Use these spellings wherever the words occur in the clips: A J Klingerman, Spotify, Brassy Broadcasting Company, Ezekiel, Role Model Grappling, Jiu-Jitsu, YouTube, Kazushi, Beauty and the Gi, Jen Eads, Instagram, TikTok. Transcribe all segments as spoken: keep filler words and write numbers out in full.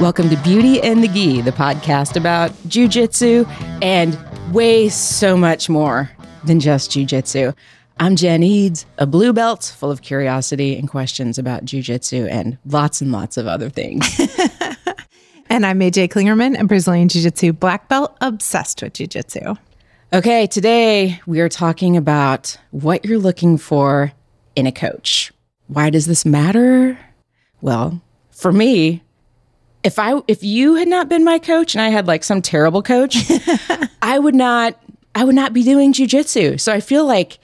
Welcome to Beauty and the Gi, the podcast about jiu-jitsu and way so much more than just jiu-jitsu. I'm Jen Eads, a blue belt full of curiosity and questions about jiu-jitsu and lots and lots of other things. And I'm A J Klingerman, a Brazilian jiu-jitsu black belt obsessed with jiu-jitsu. Okay, today we are talking about what you're looking for in a coach. Why does this matter? Well, for me, if I if you had not been my coach and I had like some terrible coach, I would not I would not be doing jiu-jitsu. So I feel like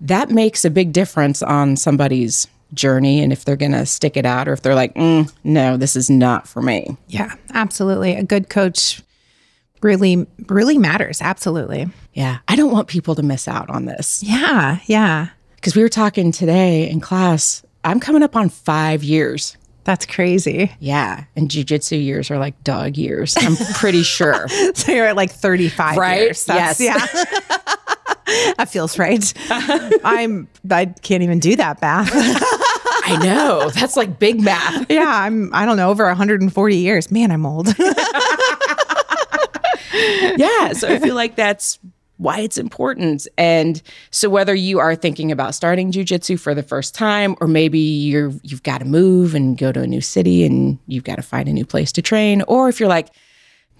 that makes a big difference on somebody's journey and if they're going to stick it out or if they're like, mm, no, this is not for me. Yeah, absolutely. A good coach really, really matters. Absolutely. Yeah. I don't want people to miss out on this. Yeah. Yeah. Because we were talking today in class, I'm coming up on five years. That's crazy. Yeah. And jiu-jitsu years are like dog years, I'm pretty sure. So you're at like thirty-five right? years. That's, yes. Yeah. That feels right. I'm, I can't even do that math. I know. That's like big math. Yeah. I'm, I don't know, over one hundred forty years. Man, I'm old. Yeah. So I feel like that's why it's important. And so whether you are thinking about starting jiu-jitsu for the first time, or maybe you're, you've got to move and go to a new city and you've got to find a new place to train, or if you're like,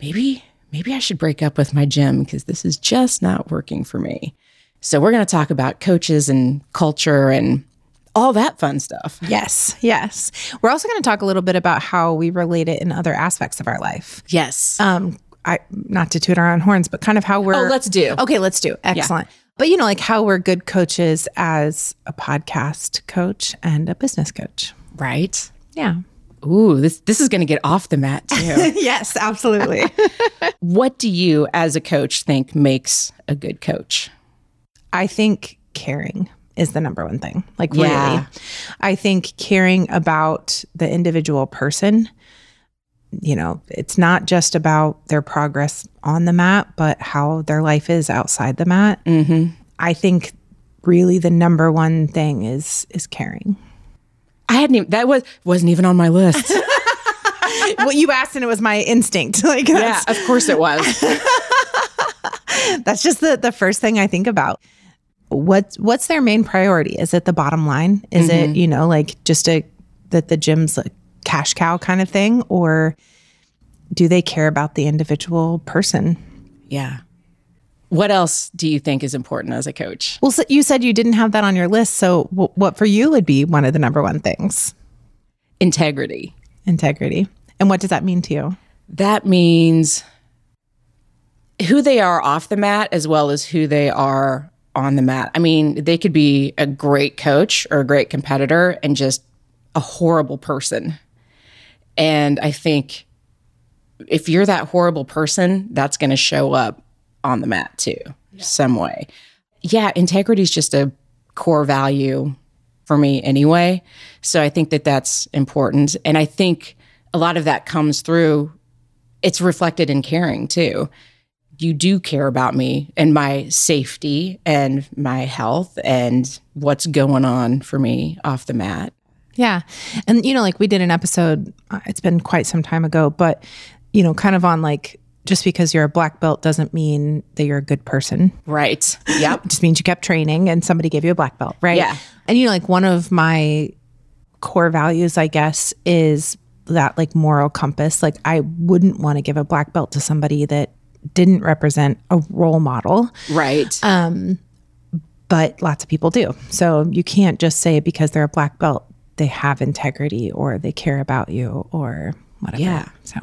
maybe, maybe I should break up with my gym because this is just not working for me. So we're going to talk about coaches and culture and all that fun stuff. Yes, yes. We're also going to talk a little bit about how we relate it in other aspects of our life. Yes. Um, I not to toot our own horns, but kind of how we're... Oh, let's do. Okay, let's do. Excellent. Yeah. But you know, like how we're good coaches as a podcast coach and a business coach. Right. Yeah. Ooh, this, this is going to get off the mat too. Yes, absolutely. What do you as a coach think makes a good coach? I think caring is the number one thing. Like yeah. really. I think caring about the individual person, you know, it's not just about their progress on the mat, but how their life is outside the mat. Mm-hmm. I think really the number one thing is is caring. I hadn't even, that was, wasn't even on my list. Well, you asked and it was my instinct. Like, yeah, of course it was. That's just the, the first thing I think about. What, what's their main priority? Is it the bottom line? Is mm-hmm. it, you know, like just a, that the gym's a cash cow kind of thing? Or do they care about the individual person? Yeah. What else do you think is important as a coach? Well, so you said you didn't have that on your list. So w- what for you would be one of the number one things? Integrity. Integrity. And what does that mean to you? That means who they are off the mat as well as who they are on the mat. I mean, they could be a great coach or a great competitor and just a horrible person. And I think if you're that horrible person, that's going to show up on the mat too, yeah. some way. Yeah, integrity is just a core value for me anyway. So I think that that's important. And I think a lot of that comes through, it's reflected in caring too. You do care about me and my safety and my health and what's going on for me off the mat. Yeah. And you know, like we did an episode, it's been quite some time ago, but you know, kind of on like, just because you're a black belt doesn't mean that you're a good person. Right. Yep. It just means you kept training and somebody gave you a black belt, right? Yeah. And you know, like one of my core values, I guess, is that like moral compass. Like I wouldn't want to give a black belt to somebody that didn't represent a role model. Right. Um, but lots of people do. So you can't just say because they're a black belt, they have integrity or they care about you or whatever. Yeah. So.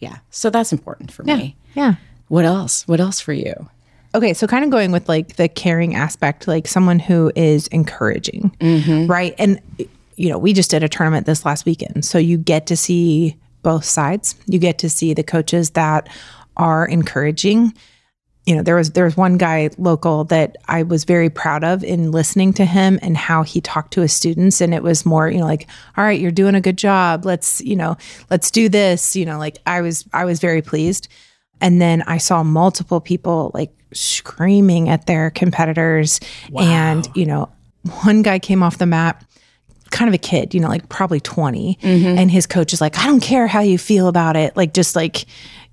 Yeah. So that's important for yeah. me. Yeah. What else? What else for you? Okay. So kind of going with like the caring aspect, like someone who is encouraging, mm-hmm. right? And, you know, we just did a tournament this last weekend. So you get to see both sides. You get to see the coaches that are encouraging. You know, there was, there was one guy local that I was very proud of in listening to him and how he talked to his students. And it was more, you know, like, all right, you're doing a good job. Let's, you know, let's do this. You know, like I was, I was very pleased. And then I saw multiple people like screaming at their competitors. Wow. And, you know, one guy came off the mat, kind of a kid, you know, like probably twenty. Mm-hmm. And his coach is like, I don't care how you feel about it. Like, just like,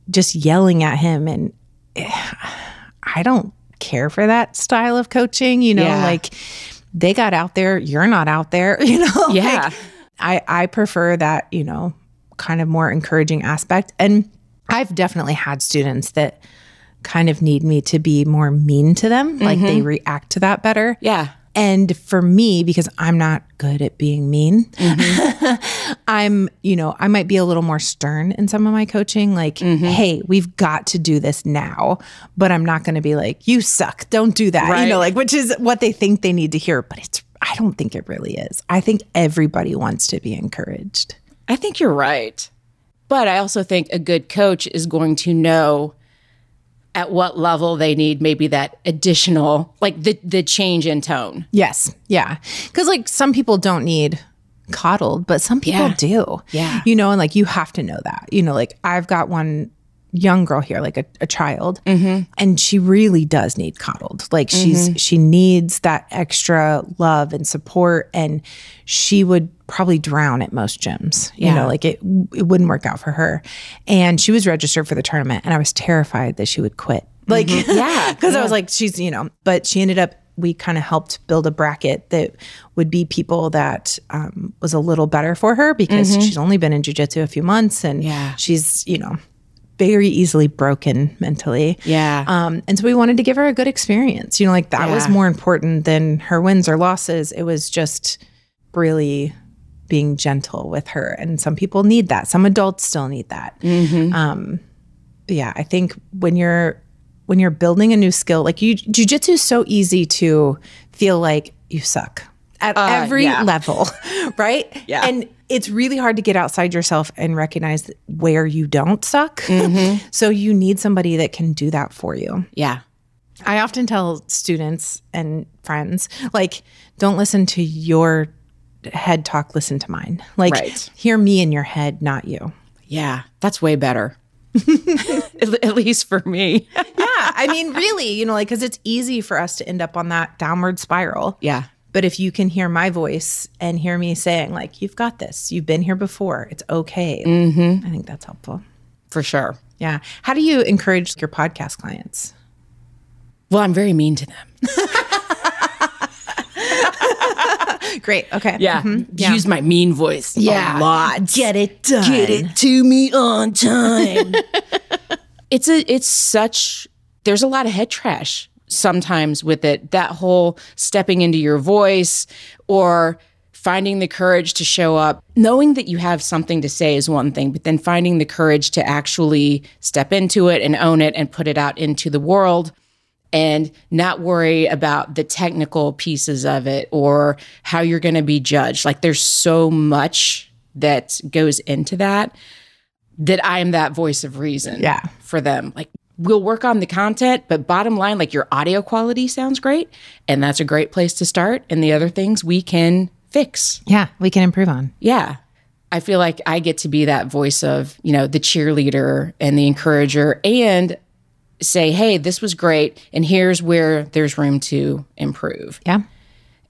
just yelling at him. And I don't care for that style of coaching, you know, yeah. like they got out there, you're not out there, you know? Yeah. Like, I, I prefer that, you know, kind of more encouraging aspect. And I've definitely had students that kind of need me to be more mean to them. Mm-hmm. Like they react to that better. Yeah. And for me, because I'm not good at being mean, mm-hmm. I'm, you know, I might be a little more stern in some of my coaching, like, mm-hmm. hey, we've got to do this now, but I'm not going to be like, you suck, don't do that, right. you know, like, which is what they think they need to hear. But it's, I don't think it really is. I think everybody wants to be encouraged. I think you're right. But I also think a good coach is going to know at what level they need maybe that additional, like the the change in tone. Yes. Yeah. Because like some people don't need coddled, but some people yeah. do. Yeah. You know, and like you have to know that. You know, like I've got one young girl here, like a, a child, mm-hmm. and she really does need coddled. Like she's mm-hmm. she needs that extra love and support, and she would probably drown at most gyms. You yeah. know, like it it wouldn't work out for her. And she was registered for the tournament, and I was terrified that she would quit. Like, mm-hmm. yeah, because yeah. I was like, she's, you know, but she ended up. We kind of helped build a bracket that would be people that um, was a little better for her because mm-hmm. she's only been in jiu-jitsu a few months, and yeah. she's, you know, very easily broken mentally. Yeah. Um, and so we wanted to give her a good experience. You know, like that yeah. was more important than her wins or losses. It was just really being gentle with her. And some people need that. Some adults still need that. Mm-hmm. Um, yeah. I think when you're, when you're building a new skill, like you, jiu-jitsu is so easy to feel like you suck at uh, every yeah. level, right? Yeah. And it's really hard to get outside yourself and recognize where you don't suck. Mm-hmm. So you need somebody that can do that for you. Yeah. I often tell students and friends, like, don't listen to your head talk, listen to mine. Like, right. hear me in your head, not you. Yeah, that's way better. at, at least for me. yeah, I mean, really, you know, like, because it's easy for us to end up on that downward spiral. Yeah. But if you can hear my voice and hear me saying, like, you've got this, you've been here before, it's okay. Mm-hmm. I think that's helpful. For sure. Yeah. How do you encourage your podcast clients? Well, I'm very mean to them. Great. Okay. Yeah. Mm-hmm. yeah. Use my mean voice yeah. a lot. Get it done. Get it to me on time. it's a, it's such, there's a lot of head trash sometimes with it, that whole stepping into your voice or finding the courage to show up. Knowing that you have something to say is one thing, but then finding the courage to actually step into it and own it and put it out into the world and not worry about the technical pieces of it or how you're going to be judged. Like there's so much that goes into that, that I am that voice of reason yeah. for them. Like, we'll work on the content, but bottom line, like your audio quality sounds great, and that's a great place to start. And the other things we can fix. Yeah, we can improve on. Yeah. I feel like I get to be that voice of, you know, the cheerleader and the encourager and say, hey, this was great, and here's where there's room to improve. Yeah.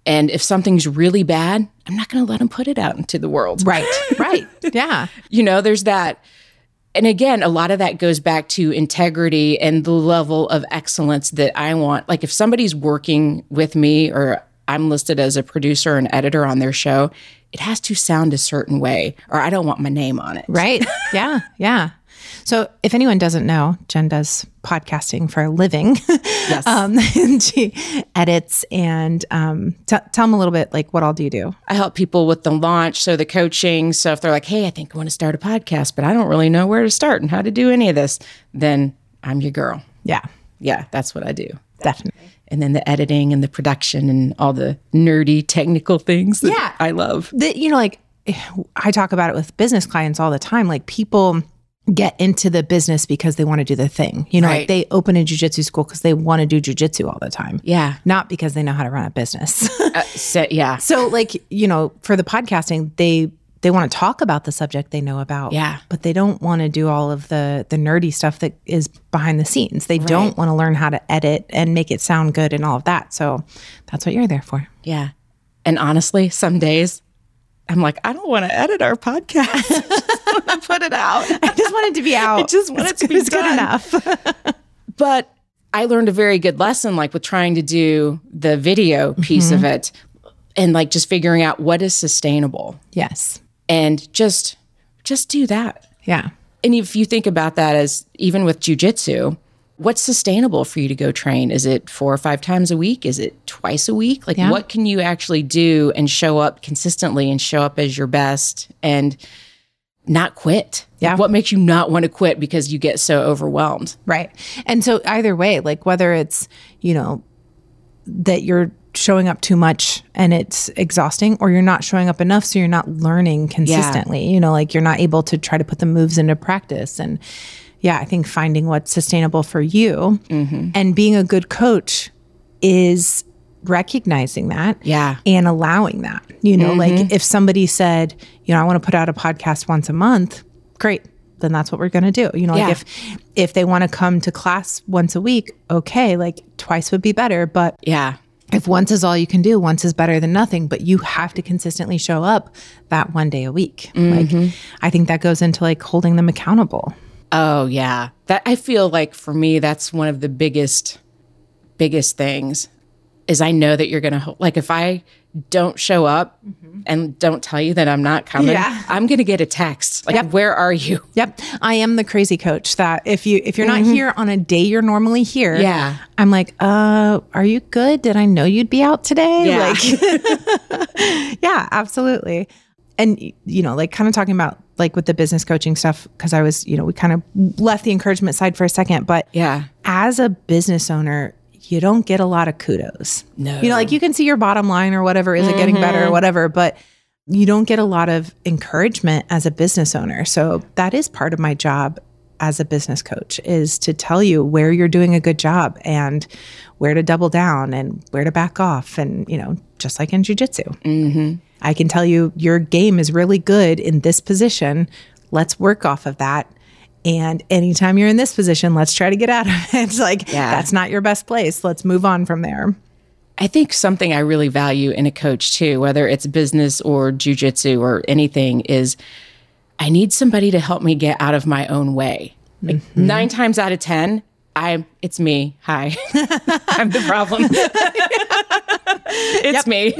And if something's really bad, I'm not going to let them put it out into the world. Right, right. Yeah. You know, there's that. And again, a lot of that goes back to integrity and the level of excellence that I want. Like if somebody's working with me or I'm listed as a producer and editor on their show, it has to sound a certain way or I don't want my name on it. Right. Yeah. Yeah. So if anyone doesn't know, Jen does podcasting for a living. Yes. um, and she edits and um, t- tell them a little bit, like, what all do you do? I help people with the launch, so the coaching. So if they're like, hey, I think I want to start a podcast, but I don't really know where to start and how to do any of this, then I'm your girl. Yeah. Yeah, that's what I do. Definitely. And then the editing and the production and all the nerdy technical things that yeah. I love. The, you know, like, I talk about it with business clients all the time. Like, people get into the business because they want to do the thing. You know, right. like they open a jiu-jitsu school because they want to do jiu-jitsu all the time. Yeah. Not because they know how to run a business. uh, so, yeah. So like, you know, for the podcasting, they they want to talk about the subject they know about, yeah. but they don't want to do all of the the nerdy stuff that is behind the scenes. They right. don't want to learn how to edit and make it sound good and all of that. So that's what you're there for. Yeah. And honestly, some days I'm like, I don't want to edit our podcast. I just want to put it out. I just want it to be out. I just want it's, it to be it's done. Good enough. But I learned a very good lesson, like with trying to do the video piece mm-hmm. of it, and like just figuring out what is sustainable. Yes. And just, just do that. Yeah. And if you think about that as even with jiu-jitsu, what's sustainable for you to go train? Is it four or five times a week? Is it twice a week? Like yeah. what can you actually do and show up consistently and show up as your best and not quit? Yeah. Like what makes you not want to quit because you get so overwhelmed? Right. And so either way, like whether it's, you know, that you're showing up too much and it's exhausting, or you're not showing up enough so you're not learning consistently, yeah. you know, like you're not able to try to put the moves into practice. And yeah, I think finding what's sustainable for you mm-hmm. and being a good coach is recognizing that yeah. and allowing that, you know, mm-hmm. like if somebody said, you know, I want to put out a podcast once a month, great. Then that's what we're going to do. You know, yeah. like if, if they want to come to class once a week, okay, like twice would be better, but yeah. if once is all you can do, once is better than nothing, but you have to consistently show up that one day a week. Mm-hmm. Like, I think that goes into like holding them accountable. Oh yeah. That I feel like for me, that's one of the biggest, biggest things is I know that you're going to, like if I don't show up mm-hmm. and don't tell you that I'm not coming, yeah. I'm going to get a text. Like, yep. where are you? Yep. I am the crazy coach that if you, if you're mm-hmm. not here on a day you're normally here, yeah. I'm like, uh, are you good? Did I know you'd be out today? Yeah. Like, yeah, absolutely. And, you know, like kind of talking about like with the business coaching stuff, because I was, you know, we kind of left the encouragement side for a second. But yeah, as a business owner, you don't get a lot of kudos. No. You know, like you can see your bottom line or whatever. Is mm-hmm. it getting better or whatever? But you don't get a lot of encouragement as a business owner. So that is part of my job as a business coach, is to tell you where you're doing a good job and where to double down and where to back off. And, you know, just like in jiu-jitsu. Mm-hmm. I can tell you your game is really good in this position. Let's work off of that. And anytime you're in this position, let's try to get out of it. It's like, yeah. that's not your best place. Let's move on from there. I think something I really value in a coach too, whether it's business or jiu-jitsu or anything, is I need somebody to help me get out of my own way. Like mm-hmm. nine times out of ten, I it's me. Hi. I'm the problem. It's me.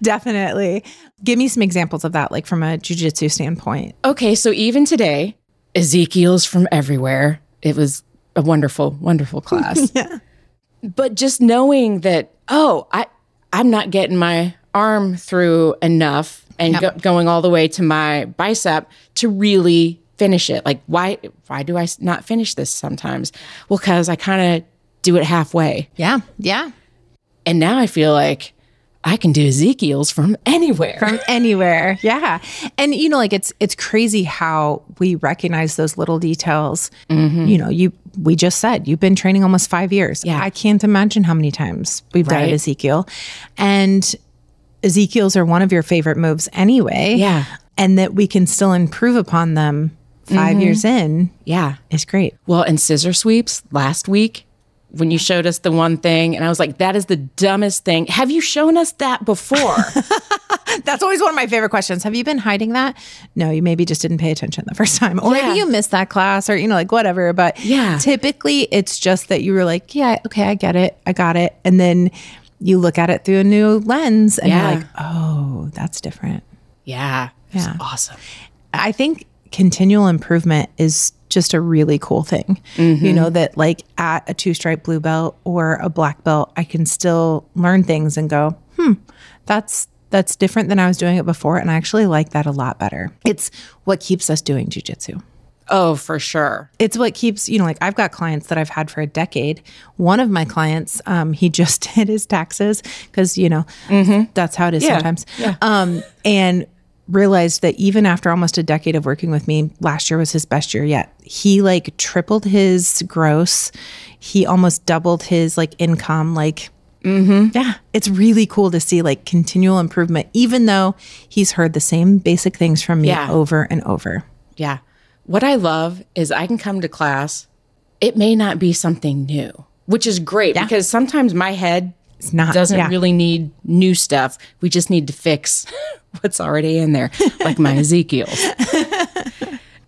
Definitely. Give me some examples of that, like from a jiu-jitsu standpoint. Okay, so even today, Ezekiel's from everywhere. It was a wonderful, wonderful class. Yeah. But just knowing that, oh, I, I'm not getting my arm through enough and yep. go, going all the way to my bicep to really finish it. Like, why, why do I not finish this sometimes? Well, because I kind of do it halfway. Yeah, yeah. And now I feel like, I can do Ezekiel's from anywhere. From anywhere. Yeah. And you know, like it's it's crazy how we recognize those little details. Mm-hmm. You know, you we just said you've been training almost five years. Yeah. I can't imagine how many times we've right. done Ezekiel. And Ezekiel's are one of your favorite moves anyway. Yeah. And that we can still improve upon them five mm-hmm. years in. Yeah. It's great. Well, and scissor sweeps last week. When you showed us the one thing, and I was like, that is the dumbest thing. Have you shown us that before? That's always one of my favorite questions. Have you been hiding that? No, you maybe just didn't pay attention the first time. Or yeah. maybe you missed that class or, you know, like whatever. But yeah. typically it's just that you were like, yeah, okay, I get it. I got it. And then you look at it through a new lens and yeah. you're like, oh, that's different. Yeah. It's yeah. awesome. I think continual improvement is just a really cool thing. Mm-hmm. You know, that like at a two stripe blue belt or a black belt, I can still learn things and go, hmm, that's that's different than I was doing it before. And I actually like that a lot better. It's what keeps us doing jiu-jitsu. Oh, for sure. It's what keeps, you know, like I've got clients that I've had for a decade. One of my clients, um, he just did his taxes because, you know, mm-hmm. that's how it is yeah. sometimes. Yeah. Um, and realized that even after almost a decade of working with me, last year was his best year yet. He like tripled his gross. He almost doubled his like income. Like, mm-hmm. yeah, it's really cool to see like continual improvement, even though he's heard the same basic things from me yeah. over and over. Yeah. What I love is I can come to class. It may not be something new, which is great yeah. because sometimes my head It's not, doesn't yeah. really need new stuff. We just need to fix what's already in there, like my Ezekiel's.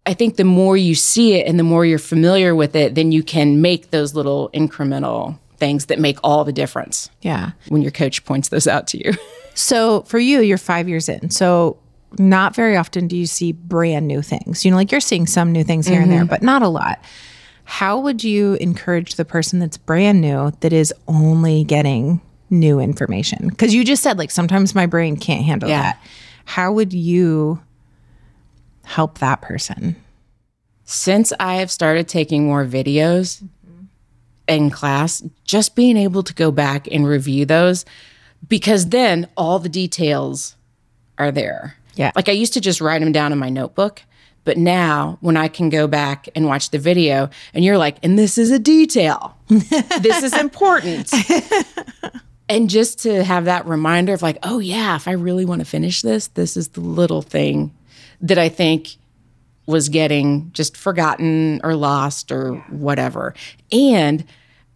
I think the more you see it and the more you're familiar with it, then you can make those little incremental things that make all the difference. Yeah. When your coach points those out to you. So for you, you're five years in. So not very often do you see brand new things. You know, like you're seeing some new things here mm-hmm. and there, but not a lot. How would you encourage the person that's brand new that is only getting new information? Because you just said, like, sometimes my brain can't handle yeah. that. How would you help that person? Since I have started taking more videos mm-hmm. in class, just being able to go back and review those, because then all the details are there. Yeah. Like I used to just write them down in my notebook. But now when I can go back and watch the video and you're like, and this is a detail, this is important. And just to have that reminder of like, oh yeah, if I really want to finish this, this is the little thing that I think was getting just forgotten or lost or yeah. whatever. And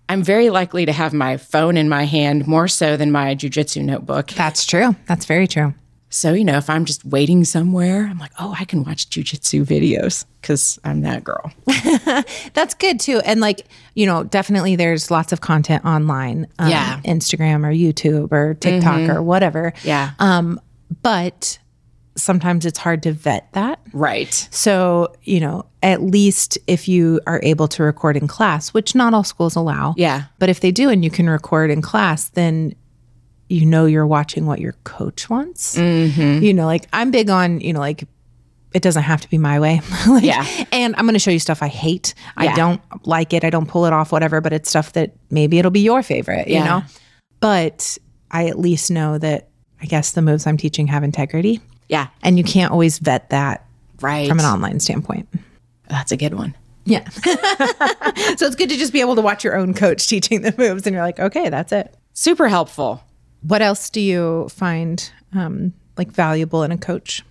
I'm very likely to have my phone in my hand more so than my jiu-jitsu notebook. That's true. That's very true. So, you know, if I'm just waiting somewhere, I'm like, oh, I can watch jiu-jitsu videos because I'm that girl. That's good, too. And like, you know, definitely there's lots of content online. Um, yeah. Instagram or YouTube or TikTok mm-hmm. or whatever. Yeah. Um, but sometimes it's hard to vet that. Right. So, you know, at least if you are able to record in class, which not all schools allow. Yeah. But if they do and you can record in class, then you know, you're watching what your coach wants. Mm-hmm. You know, like I'm big on, you know, like it doesn't have to be my way. Like, yeah. And I'm going to show you stuff I hate. Yeah. I don't like it. I don't pull it off, whatever, but it's stuff that maybe it'll be your favorite, yeah. you know? But I at least know that I guess the moves I'm teaching have integrity. Yeah. And you can't always vet that right. from an online standpoint. That's a good one. Yeah. So it's good to just be able to watch your own coach teaching the moves and you're like, okay, that's it. Super helpful. What else do you find um, like valuable in a coach?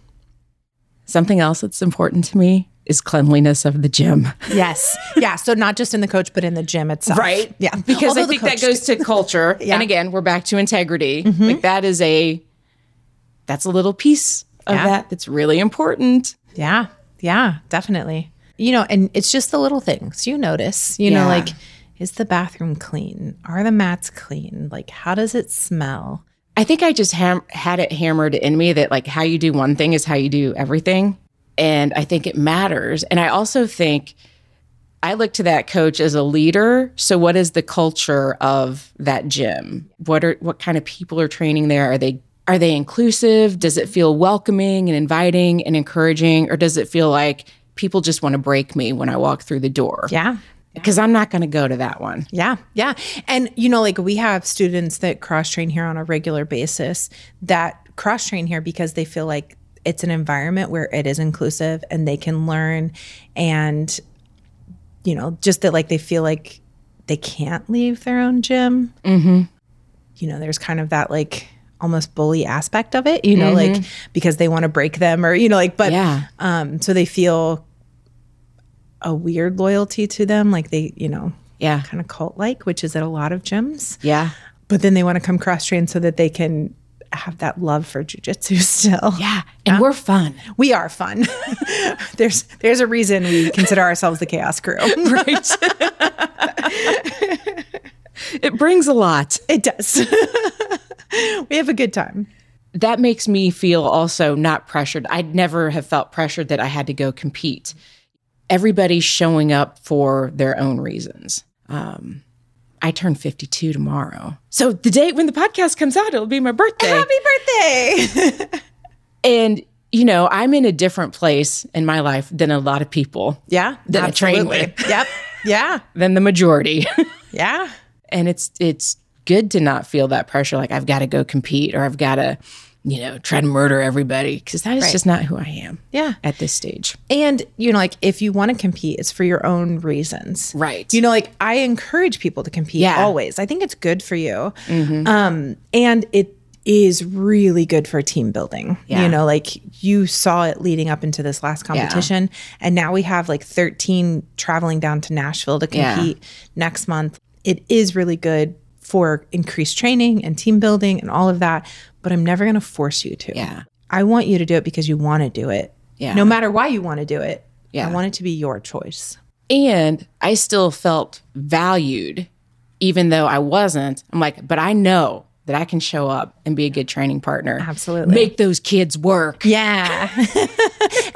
Something else that's important to me is cleanliness of the gym. Yes. Yeah. So not just in the coach, but in the gym itself. Right. Yeah. Because although I think that goes to culture. Yeah. And again, we're back to integrity. Mm-hmm. Like that is a, that's a little piece of yeah. that that's really important. Yeah. Yeah, definitely. You know, and it's just the little things you notice, you yeah. know, like, is the bathroom clean? Are the mats clean? Like, how does it smell? I think I just ham- had it hammered in me that, like, how you do one thing is how you do everything. And I think it matters. And I also think I look to that coach as a leader. So what is the culture of that gym? What are what kind of people are training there? Are they are they inclusive? Does it feel welcoming and inviting and encouraging? Or does it feel like people just want to break me when I walk through the door? Yeah. Because I'm not going to go to that one. Yeah. Yeah. And, you know, like we have students that cross train here on a regular basis that cross train here because they feel like it's an environment where it is inclusive and they can learn. And, you know, just that like they feel like they can't leave their own gym. Mm-hmm. You know, there's kind of that like almost bully aspect of it, you know, mm-hmm. like because they want to break them or, you know, like, but yeah. um, so they feel a weird loyalty to them, like they, you know, yeah, kind of cult-like, which is at a lot of gyms. Yeah. But then they want to come cross-train so that they can have that love for jiu-jitsu still. Yeah, and um, we're fun. We are fun. there's there's a reason we consider ourselves the chaos crew. Right. It brings a lot. It does. We have a good time. That makes me feel also not pressured. I'd never have felt pressured that I had to go compete. Everybody's showing up for their own reasons. Um, I turn fifty-two tomorrow. So the day when the podcast comes out, it'll be my birthday. Happy birthday! And, you know, I'm in a different place in my life than a lot of people. Yeah, that absolutely. I train with. Yep, yeah. Than the majority. Yeah. And it's it's good to not feel that pressure, like I've got to go compete or I've got to, you know, try to murder everybody, because that is right. just not who I am yeah. at this stage. And, you know, like if you want to compete, it's for your own reasons. Right. You know, like I encourage people to compete yeah. always. I think it's good for you. Mm-hmm. Um, and it is really good for team building. Yeah. You know, like you saw it leading up into this last competition. Yeah. And now we have like thirteen traveling down to Nashville to compete yeah. next month. It is really good for increased training and team building and all of that, but I'm never going to force you to. Yeah. I want you to do it because you want to do it. Yeah. No matter why you want to do it. Yeah. I want it to be your choice. And I still felt valued, even though I wasn't. I'm like, but I know that I can show up and be a good training partner. Absolutely. Make those kids work. Yeah.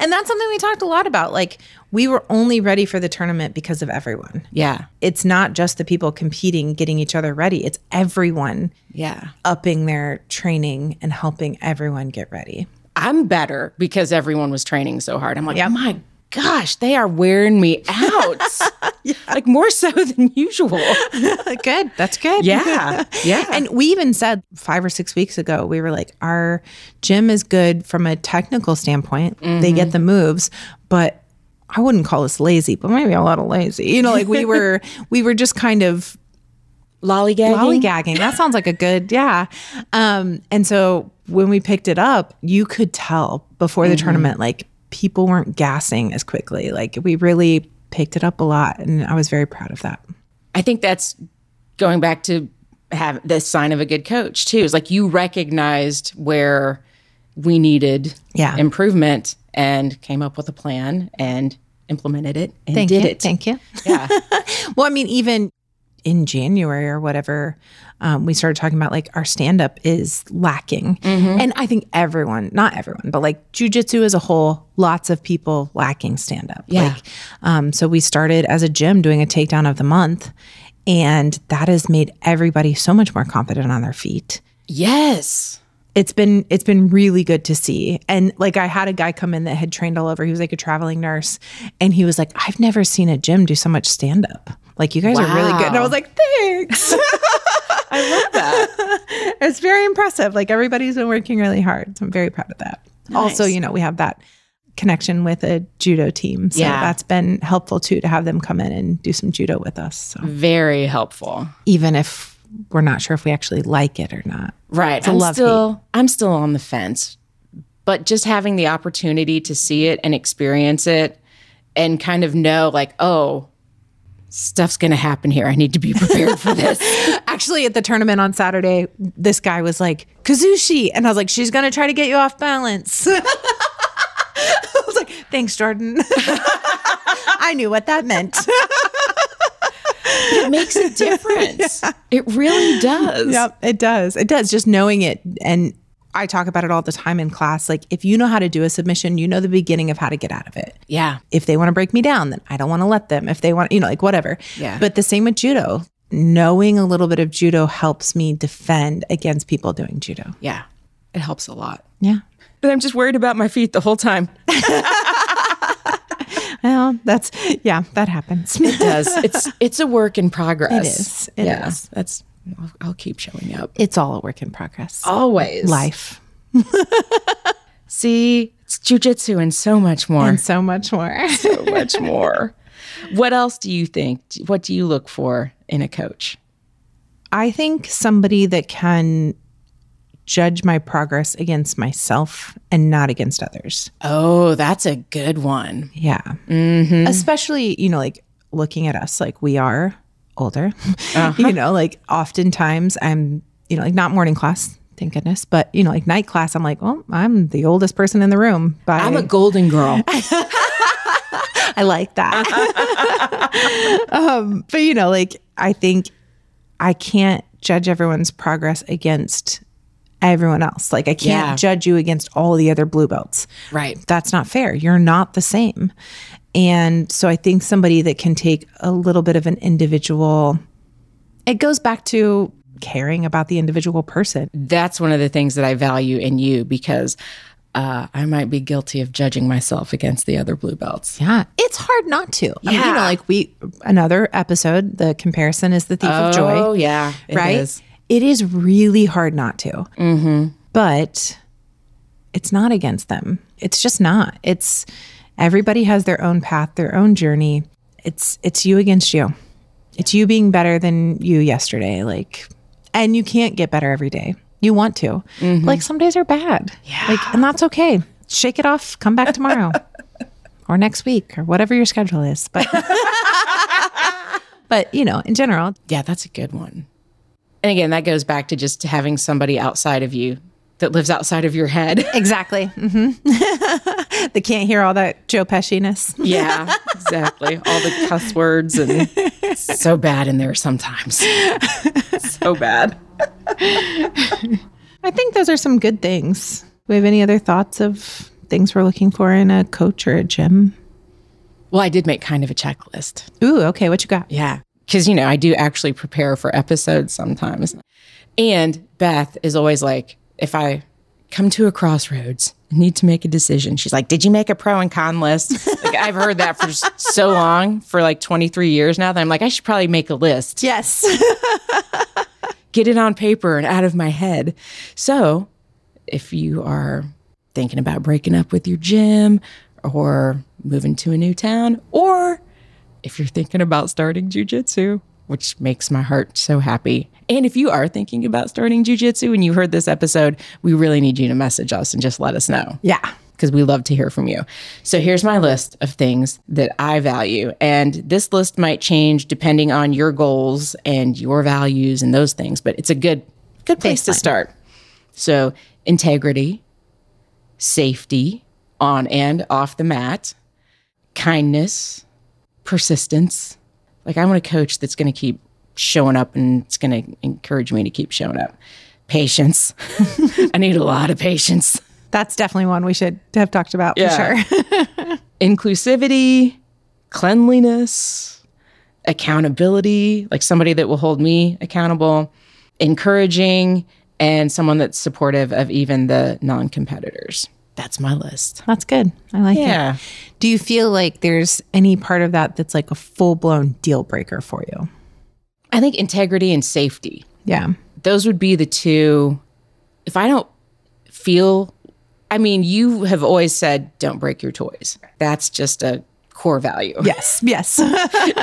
And that's something we talked a lot about. Like, we were only ready for the tournament because of everyone. Yeah. It's not just the people competing, getting each other ready. It's everyone. Yeah. Upping their training and helping everyone get ready. I'm better because everyone was training so hard. I'm like, yeah, my gosh, they are wearing me out. Yeah. Like more so than usual. Good. That's good. Yeah. Yeah. And we even said five or six weeks ago, we were like, our gym is good from a technical standpoint. Mm-hmm. They get the moves, but I wouldn't call us lazy, but maybe a little lazy. You know, like we were, we were just kind of lollygagging. Lollygagging. That sounds like a good, yeah. Um, and so when we picked it up, you could tell before the mm-hmm. tournament, like, people weren't gassing as quickly. Like, we really picked it up a lot, and I was very proud of that. I think that's going back to have the sign of a good coach too. Is like you recognized where we needed yeah. improvement and came up with a plan and implemented it and Thank did you. it. Thank you. Yeah. Well, I mean, even in January or whatever, um, we started talking about like our stand-up is lacking. Mm-hmm. And I think everyone, not everyone, but like jiu-jitsu as a whole, lots of people lacking stand-up. Yeah. Like, um, so we started as a gym doing a takedown of the month, and that has made everybody so much more confident on their feet. Yes. It's been it's been really good to see. And like, I had a guy come in that had trained all over. He was like a traveling nurse, and he was like, I've never seen a gym do so much stand-up. Like, you guys wow. are really good. And I was like, thanks. I love that. It's very impressive. Like, everybody's been working really hard. So I'm very proud of that. Nice. Also, you know, we have that connection with a judo team. So yeah. that's been helpful too, to have them come in and do some judo with us. So. Very helpful. Even if we're not sure if we actually like it or not. Right. It's a I'm love still, hate. I'm still on the fence, but just having the opportunity to see it and experience it and kind of know like, oh, stuff's going to happen here. I need to be prepared for this. Actually, at the tournament on Saturday, this guy was like, Kazushi. And I was like, she's going to try to get you off balance. I was like, thanks, Jordan. I knew what that meant. It makes a difference. Yeah. It really does. Yep, it does. It does. Just knowing it. And I talk about it all the time in class. Like, if you know how to do a submission, you know the beginning of how to get out of it. Yeah. If they want to break me down, then I don't want to let them. If they want, you know, like whatever. Yeah. But the same with judo. Knowing a little bit of judo helps me defend against people doing judo. Yeah. It helps a lot. Yeah. But I'm just worried about my feet the whole time. Well, that's, yeah, that happens. It does. It's it's a work in progress. It is. It yeah. is. That's. I'll, I'll keep showing up. It's all a work in progress. Always. Life. See, it's jiu-jitsu and so much more. And so much more. So much more. What else do you think? What do you look for in a coach? I think somebody that can judge my progress against myself and not against others. Oh, that's a good one. Yeah. Mm-hmm. Especially, you know, like looking at us, like we are older, uh-huh. you know, like oftentimes I'm, you know, like not morning class, thank goodness, but you know, like night class, I'm like, well, I'm the oldest person in the room. By- I'm a golden girl. I like that. um, but you know, like, I think I can't judge everyone's progress against everyone else. Like, I can't yeah. judge you against all the other blue belts. Right. That's not fair. You're not the same. And so I think somebody that can take a little bit of an individual, it goes back to caring about the individual person. That's one of the things that I value in you, because uh, I might be guilty of judging myself against the other blue belts. Yeah. It's hard not to. Yeah. I mean, you know, like we, another episode, the comparison is the thief oh, of joy. Oh yeah. It right? is. It is really hard not to, mm-hmm. but it's not against them. It's just not. It's, everybody has their own path, their own journey. It's it's you against you. It's you being better than you yesterday. Like, and you can't get better every day. You want to. Mm-hmm. Like, some days are bad. Yeah. Like, and that's okay. Shake it off. Come back tomorrow or next week or whatever your schedule is. But, but you know, in general. Yeah, that's a good one. And again, that goes back to just having somebody outside of you that lives outside of your head. Exactly. Mm-hmm. They can't hear all that Joe Pesci-ness. Yeah, exactly. All the cuss words, and so bad in there sometimes. So bad. I think those are some good things. Do we have any other thoughts of things we're looking for in a coach or a gym? Well, I did make kind of a checklist. Ooh, okay. What you got? Yeah. Because, you know, I do actually prepare for episodes sometimes. And Beth is always like, if I come to a crossroads, I need to make a decision. She's like, did you make a pro and con list? Like, I've heard that for so long, for like twenty-three years now, that I'm like, I should probably make a list. Yes. Get it on paper and out of my head. So if you are thinking about breaking up with your gym or moving to a new town, or if you're thinking about starting jiu-jitsu, which makes my heart so happy. And if you are thinking about starting jiu-jitsu and you heard this episode, we really need you to message us and just let us know. Yeah. Because we love to hear from you. So here's my list of things that I value. And this list might change depending on your goals and your values and those things. But it's a good, good place Baseline. to start. So integrity, safety on and off the mat, kindness, persistence. Like, I want a coach that's going to keep showing up and it's going to encourage me to keep showing up. Patience. I need a lot of patience. That's definitely one we should have talked about, yeah, for sure. Inclusivity, cleanliness, accountability, like somebody that will hold me accountable, encouraging, and someone that's supportive of even the non-competitors. That's my list. That's good. I like yeah. it. Do you feel like there's any part of that that's like a full-blown deal breaker for you? I think integrity and safety. Yeah. Those would be the two. If I don't feel, I mean, you have always said, don't break your toys. That's just a core value. Yes, yes.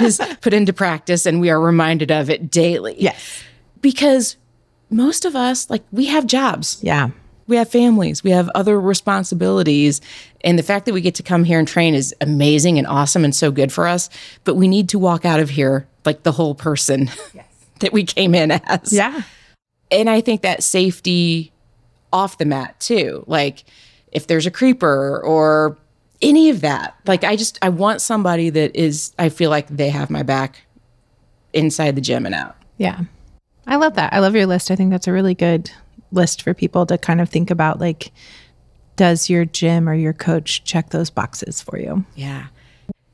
Is put into practice, and we are reminded of it daily. Yes. Because most of us, like, we have jobs. Yeah. We have families, we have other responsibilities, and the fact that we get to come here and train is amazing and awesome and so good for us, but we need to walk out of here like the whole person yes. that we came in as. Yeah. And I think that safety off the mat too, like if there's a creeper or any of that, like I just, I want somebody that is, I feel like they have my back inside the gym and out. Yeah. I love that. I love your list. I think that's a really good list for people to kind of think about, like, does your gym or your coach check those boxes for you? Yeah.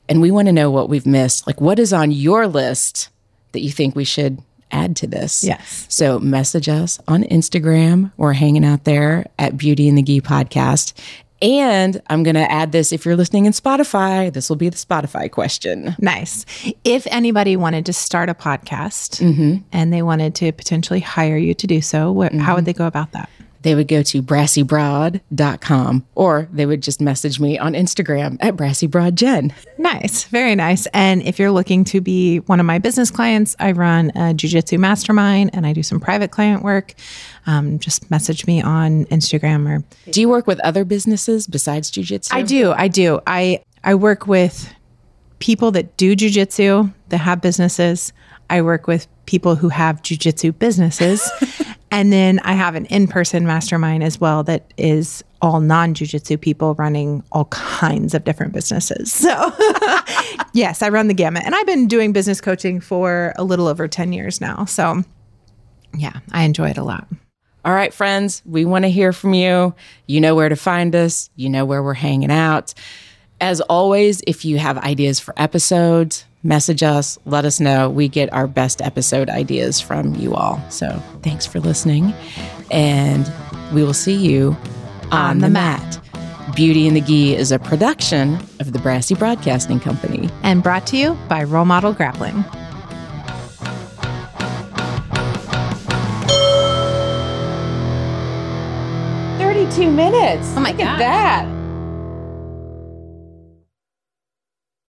And we want to know what we've missed. Like, what is on your list that you think we should add to this? Yes. So message us on Instagram. We're hanging out there at Beauty and the Gi podcast. And I'm going to add this, if you're listening in Spotify, this will be the Spotify question. Nice. If anybody wanted to start a podcast mm-hmm. and they wanted to potentially hire you to do so, what, mm-hmm. how would they go about that? They would go to Brassy Broad dot com, or they would just message me on Instagram at Brassy Broad Jen. Nice. Very nice. And if you're looking to be one of my business clients, I run a jiu-jitsu mastermind and I do some private client work. Um, just message me on Instagram. Or do you work with other businesses besides jiu-jitsu? I do. I do. I, I work with people that do jiu-jitsu, that have businesses. I work with people who have jiu-jitsu businesses. And then I have an in-person mastermind as well that is all non-jiu-jitsu people running all kinds of different businesses. So yes, I run the gamut. And I've been doing business coaching for a little over ten years now. So yeah, I enjoy it a lot. All right, friends, we want to hear from you. You know where to find us. You know where we're hanging out. As always, if you have ideas for episodes, message us, let us know. We get our best episode ideas from you all. So thanks for listening. And we will see you on, on the, the mat. mat. Beauty and the Gi is a production of the Brassy Broadcasting Company. And brought to you by Role Model Grappling. thirty-two minutes. Oh my God. Look at that.